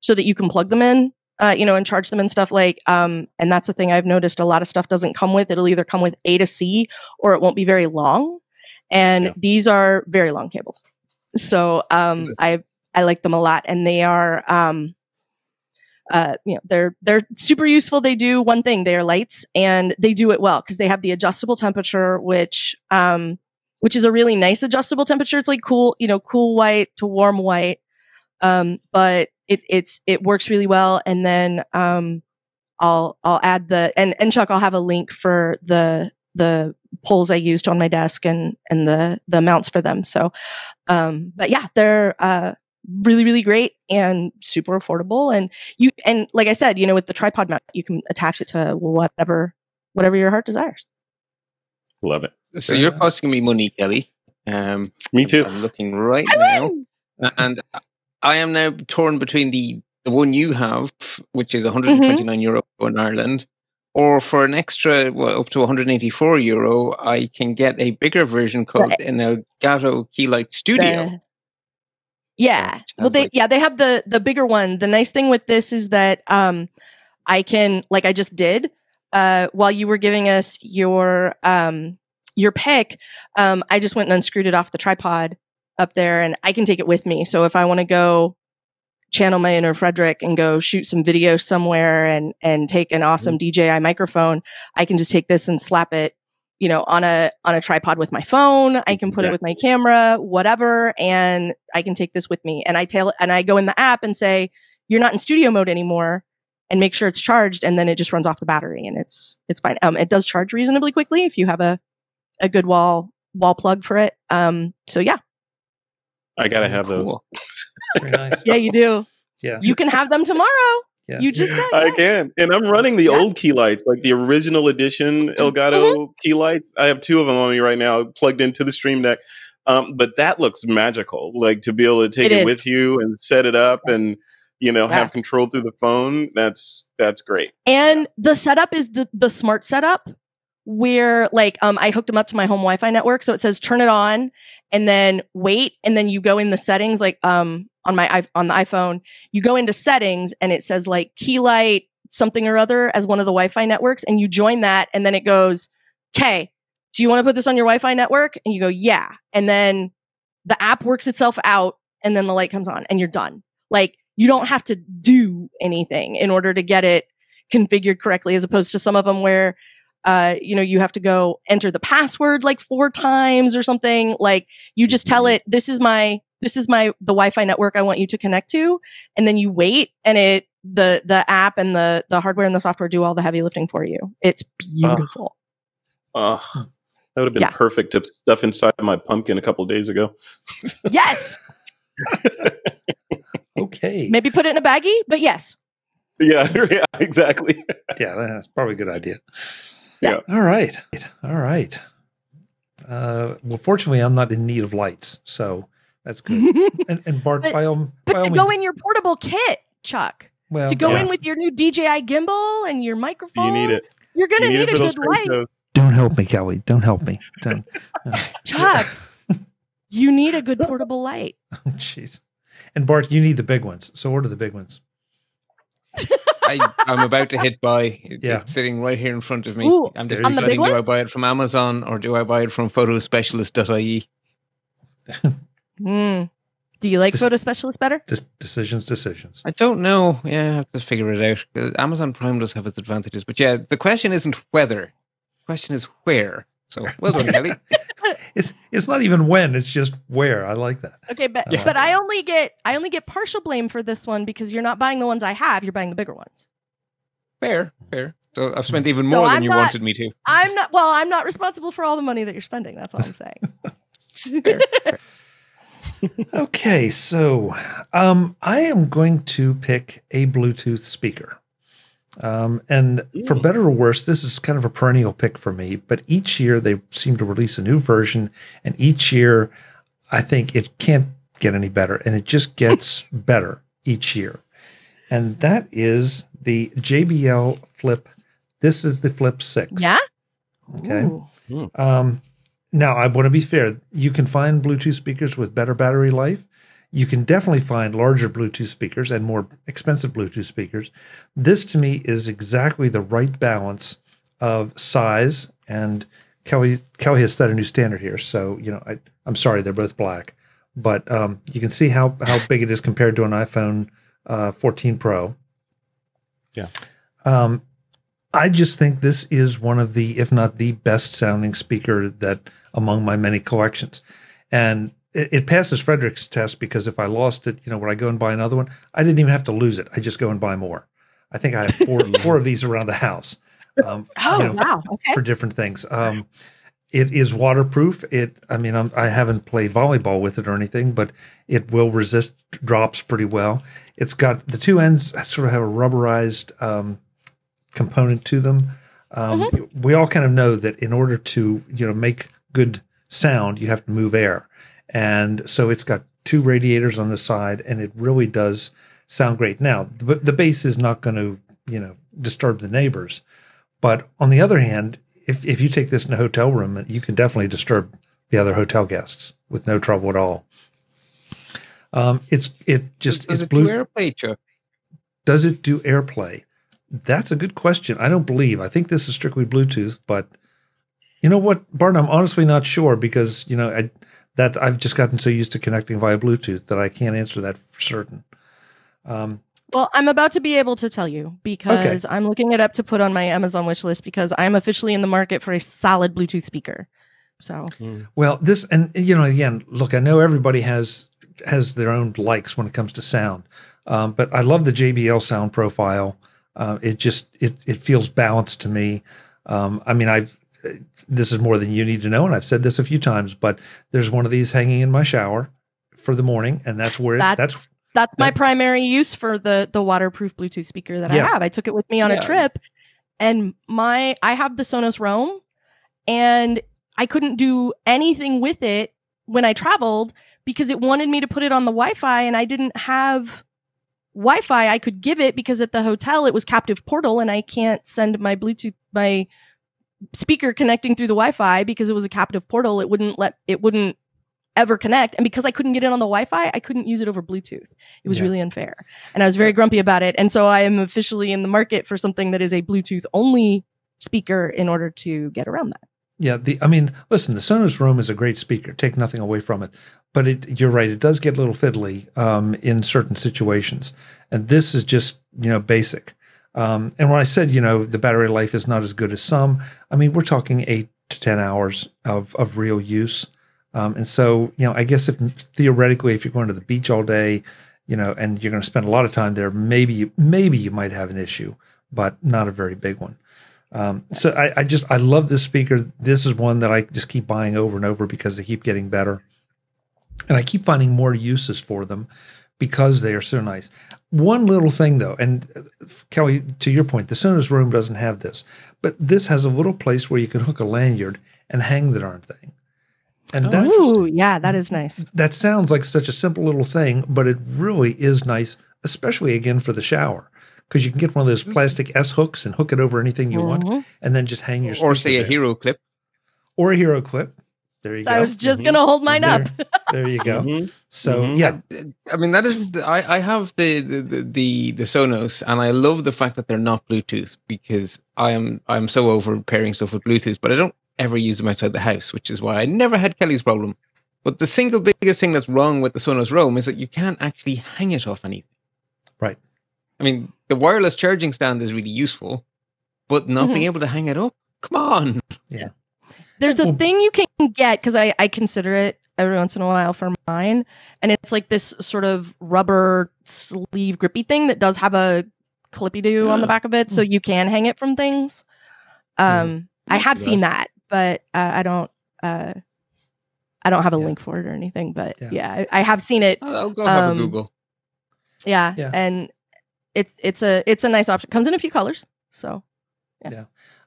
so that you can plug them in, uh, you know, and charge them and stuff like, um, and that's the thing I've noticed a lot of stuff doesn't come with. It'll either come with A to C, or it won't be very long. And yeah. These are very long cables. So um, I, I like them a lot, and they are, um, Uh, you know, they're they're super useful. They do one thing: they are lights, and they do it well because they have the adjustable temperature, which um, which is a really nice adjustable temperature. It's like cool, you know, cool white to warm white, um, but it it's it works really well. And then um, I'll I'll add the and and Chuck, I'll have a link for the the poles I used on my desk and and the the mounts for them. So, um, but yeah, they're. Uh, really, really great and super affordable. And you, and like I said, you know, with the tripod mount, you can attach it to whatever, whatever your heart desires. Love it. So you're costing me money, Kelly. Um, me too. I'm looking right I now. Win. And I am now torn between the, the one you have, which is one hundred twenty-nine mm-hmm. euro in Ireland, or for an extra, well, up to one hundred eighty-four euro, I can get a bigger version called right. an Elgato Keylight Studio. The- Yeah. Well, they, like- yeah, they have the, the bigger one. The nice thing with this is that, um, I can, like I just did, uh, while you were giving us your, um, your pick, um, I just went and unscrewed it off the tripod up there, and I can take it with me. So if I want to go channel my inner Frederick and go shoot some video somewhere and, and take an awesome mm-hmm. D J I microphone, I can just take this and slap it, you know, on a, on a tripod with my phone. I can put yeah. it with my camera, whatever. And I can take this with me, and I tail and I go in the app and say, you're not in studio mode anymore, and make sure it's charged. And then it just runs off the battery, and it's, it's fine. Um, it does charge reasonably quickly if you have a, a good wall, wall plug for it. Um, so yeah. I gotta have cool. those. Very nice. Yeah, you do. Yeah. You can have them tomorrow. Yeah. You just said I that. Can. And I'm running the yeah. old key lights, like the original edition Elgato mm-hmm. key lights. I have two of them on me right now, plugged into the Stream Deck. Um, but that looks magical, like to be able to take it, it with you and set it up yeah. and, you know, yeah. have control through the phone. That's that's great. And the setup is the, the smart setup where like um, I hooked them up to my home Wi-Fi network. So it says turn it on and then wait. And then you go in the settings like um. on my on the iPhone, you go into settings and it says like key light something or other as one of the Wi-Fi networks, and you join that, and then it goes, okay, do you want to put this on your Wi-Fi network? And you go, yeah. And then the app works itself out, and then the light comes on, and you're done. Like, you don't have to do anything in order to get it configured correctly, as opposed to some of them where uh, you know, you have to go enter the password like four times or something. Like, you just tell it, this is my This is my the Wi-Fi network I want you to connect to, and then you wait, and it the the app and the the hardware and the software do all the heavy lifting for you. It's beautiful. Uh, uh, that would have been yeah. perfect to stuff inside my pumpkin a couple of days ago. Yes. Okay. Maybe put it in a baggie, but yes. Yeah. Yeah. Exactly. Yeah, that's probably a good idea. Yeah. yeah. All right. All right. Uh, well, fortunately, I'm not in need of lights, so. That's good. And, and Bart, but, by all, but by all to means, go in your portable kit, Chuck. Well, to go yeah. in with your new D J I gimbal and your microphone. You need it. You're going to you need, need a good light. Shows. Don't help me, Kelly. Don't help me. Don't. No. Chuck, you need a good portable light. Oh, jeez. And Bart, you need the big ones. So order the big ones. I, I'm about to hit buy. It's yeah. sitting right here in front of me. Ooh, I'm just deciding, do I buy it from Amazon or do I buy it from photospecialist dot I E? Mm. Do you like De- Photo Specialist better? De- decisions, decisions. I don't know. Yeah, I have to figure it out. Amazon Prime does have its advantages. But yeah, the question isn't whether. The question is where. So, well done, Kelly. It's it's not even when, it's just where. I like that. Okay, but I like but that. I only get I only get partial blame for this one because you're not buying the ones I have, you're buying the bigger ones. Fair, fair. So I've spent even more so than I'm you not, wanted me to. I'm not well, I'm not responsible for all the money that you're spending, that's all I'm saying. Fair, fair. Okay, so um, I am going to pick a Bluetooth speaker. Um, and for better or worse, this is kind of a perennial pick for me, but each year they seem to release a new version, and each year I think it can't get any better, and it just gets better each year. And that is the J B L Flip. This is the Flip six. Yeah. Okay. Ooh. Um, now I want to be fair. You can find Bluetooth speakers with better battery life. You can definitely find larger Bluetooth speakers and more expensive Bluetooth speakers. This, to me, is exactly the right balance of size. And Kelly, Kelly has set a new standard here. So, you know, I, I'm sorry, they're both black. But um, you can see how, how big it is compared to an iPhone uh, fourteen Pro. Yeah. Um, I just think this is one of the, if not the best sounding speaker that among my many collections. And it passes Frederick's test because if I lost it, you know, when I go and buy another one, I didn't even have to lose it. I just go and buy more. I think I have four, four of these around the house. Um, oh, you know, wow. Okay. For different things. Um, it is waterproof. It, I mean, I'm, I haven't played volleyball with it or anything, but it will resist drops pretty well. It's got the two ends sort of have a rubberized um, component to them. Um, mm-hmm. We all kind of know that in order to, you know, make good sound, you have to move air. And so it's got two radiators on the side, and it really does sound great. Now, the, the bass is not going to, you know, disturb the neighbors. But on the other hand, if, if you take this in a hotel room, you can definitely disturb the other hotel guests with no trouble at all. Um, it's it just does, does it's it blue. Do AirPlay, Chuck? Does it do AirPlay? That's a good question. I don't believe. I think this is strictly Bluetooth, but you know what, Bart? I'm honestly not sure because you know I. That I've just gotten so used to connecting via Bluetooth that I can't answer that for certain. Um, well, I'm about to be able to tell you because okay. I'm looking it up to put on my Amazon wish list because I'm officially in the market for a solid Bluetooth speaker. So, mm. well, this and you know, again, look, I know everybody has has their own likes when it comes to sound, um, but I love the J B L sound profile. Uh, it just it it feels balanced to me. Um, I mean, I've. This is more than you need to know, and I've said this a few times, but there's one of these hanging in my shower for the morning, and that's where that's it, that's, that's my that, primary use for the the waterproof Bluetooth speaker that yeah. I have. I took it with me on yeah. a trip, and my I have the Sonos Roam, and I couldn't do anything with it when I traveled because it wanted me to put it on the Wi-Fi, and I didn't have Wi-Fi I could give it because at the hotel it was captive portal, and I can't send my Bluetooth my speaker connecting through the Wi-Fi because it was a captive portal. It wouldn't let it wouldn't ever connect, and because I couldn't get it on the Wi-Fi, I couldn't use it over Bluetooth. It was yeah. really unfair, and I was very grumpy about it. And so I am officially in the market for something that is a Bluetooth only speaker in order to get around that. Yeah, the I mean, listen, the Sonos Roam is a great speaker. Take nothing away from it, but it, you're right; it does get a little fiddly um, in certain situations, and this is just you know basic. Um, and when I said, you know, the battery life is not as good as some, I mean, we're talking eight to ten hours of, of real use. Um, and so, you know, I guess if theoretically, if you're going to the beach all day, you know, and you're going to spend a lot of time there, maybe, maybe you might have an issue, but not a very big one. Um, so I, I just, I love this speaker. This is one that I just keep buying over and over because they keep getting better. And I keep finding more uses for them because they are so nice. One little thing, though, and Kelly, to your point, the Sonos Roam doesn't have this, but this has a little place where you can hook a lanyard and hang the darn thing. And oh, that's, ooh, yeah, that is nice. That sounds like such a simple little thing, but it really is nice, especially, again, for the shower, because you can get one of those plastic S-hooks and hook it over anything you mm-hmm. want, and then just hang your speaker. Or, say, a there. Hero Clip. Or a Hero Clip. There you go. I was just mm-hmm. going to hold mine there, up. There you go. Mm-hmm. So, mm-hmm. yeah. I, I mean, that is, the, I, I have the, the, the, the Sonos, and I love the fact that they're not Bluetooth because I am, I'm so over pairing stuff with Bluetooth, but I don't ever use them outside the house, which is why I never had Kelly's problem. But the single biggest thing that's wrong with the Sonos Roam is that you can't actually hang it off anything. Right. I mean, the wireless charging stand is really useful, but not mm-hmm. being able to hang it up? Come on. Yeah. There's a well, thing you can get, because I, I consider it every once in a while for mine, and it's like this sort of rubber sleeve grippy thing that does have a clippy-do yeah. on the back of it, so you can hang it from things. Um, yeah. I have yeah. seen that, but uh, I don't... Uh, I don't have a yeah. link for it or anything, but yeah, yeah I, I have seen it. I'll go have um, a Google. Yeah, yeah, and it's it's a it's a nice option. Comes in a few colors, so yeah, yeah,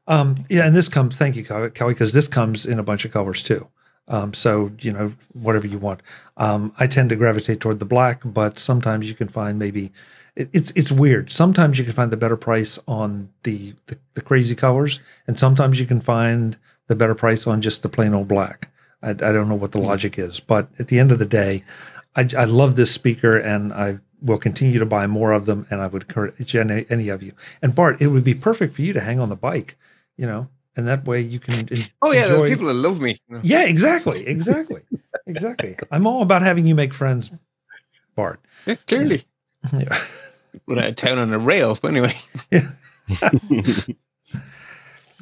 um, yeah and this comes. Thank you, Kelly, because this comes in a bunch of colors too. Um, so you know, whatever you want. Um, I tend to gravitate toward the black, but sometimes you can find maybe it, it's it's weird. Sometimes you can find the better price on the, the the crazy colors, and sometimes you can find the better price on just the plain old black. I, I don't know what the logic is, but at the end of the day, I, I love this speaker, and I will continue to buy more of them. And I would encourage any, any of you. And Bart, it would be perfect for you to hang on the bike, you know, and that way you can. En- oh yeah, enjoy... people that love me. Yeah, exactly, exactly, exactly. I'm all about having you make friends, Bart. Yeah, clearly. Yeah. Put out of town on a rail, but anyway.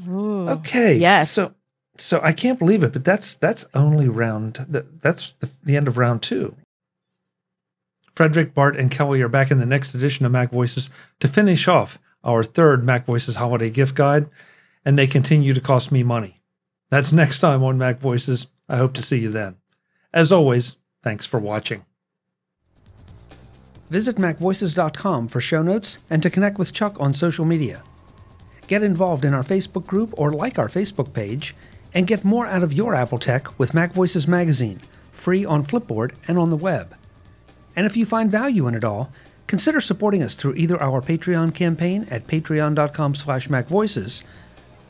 Ooh, okay. Yes. So. So I can't believe it, but that's that's only round. That, that's the, the end of round two. Frederick, Bart, and Kelly are back in the next edition of Mac Voices to finish off our third Mac Voices holiday gift guide, and they continue to cost me money. That's next time on Mac Voices. I hope to see you then. As always, thanks for watching. Visit mac voices dot com for show notes and to connect with Chuck on social media. Get involved in our Facebook group or like our Facebook page. And get more out of your Apple tech with Mac Voices Magazine, free on Flipboard and on the web. And if you find value in it all, consider supporting us through either our Patreon campaign at patreon.com slash macvoices,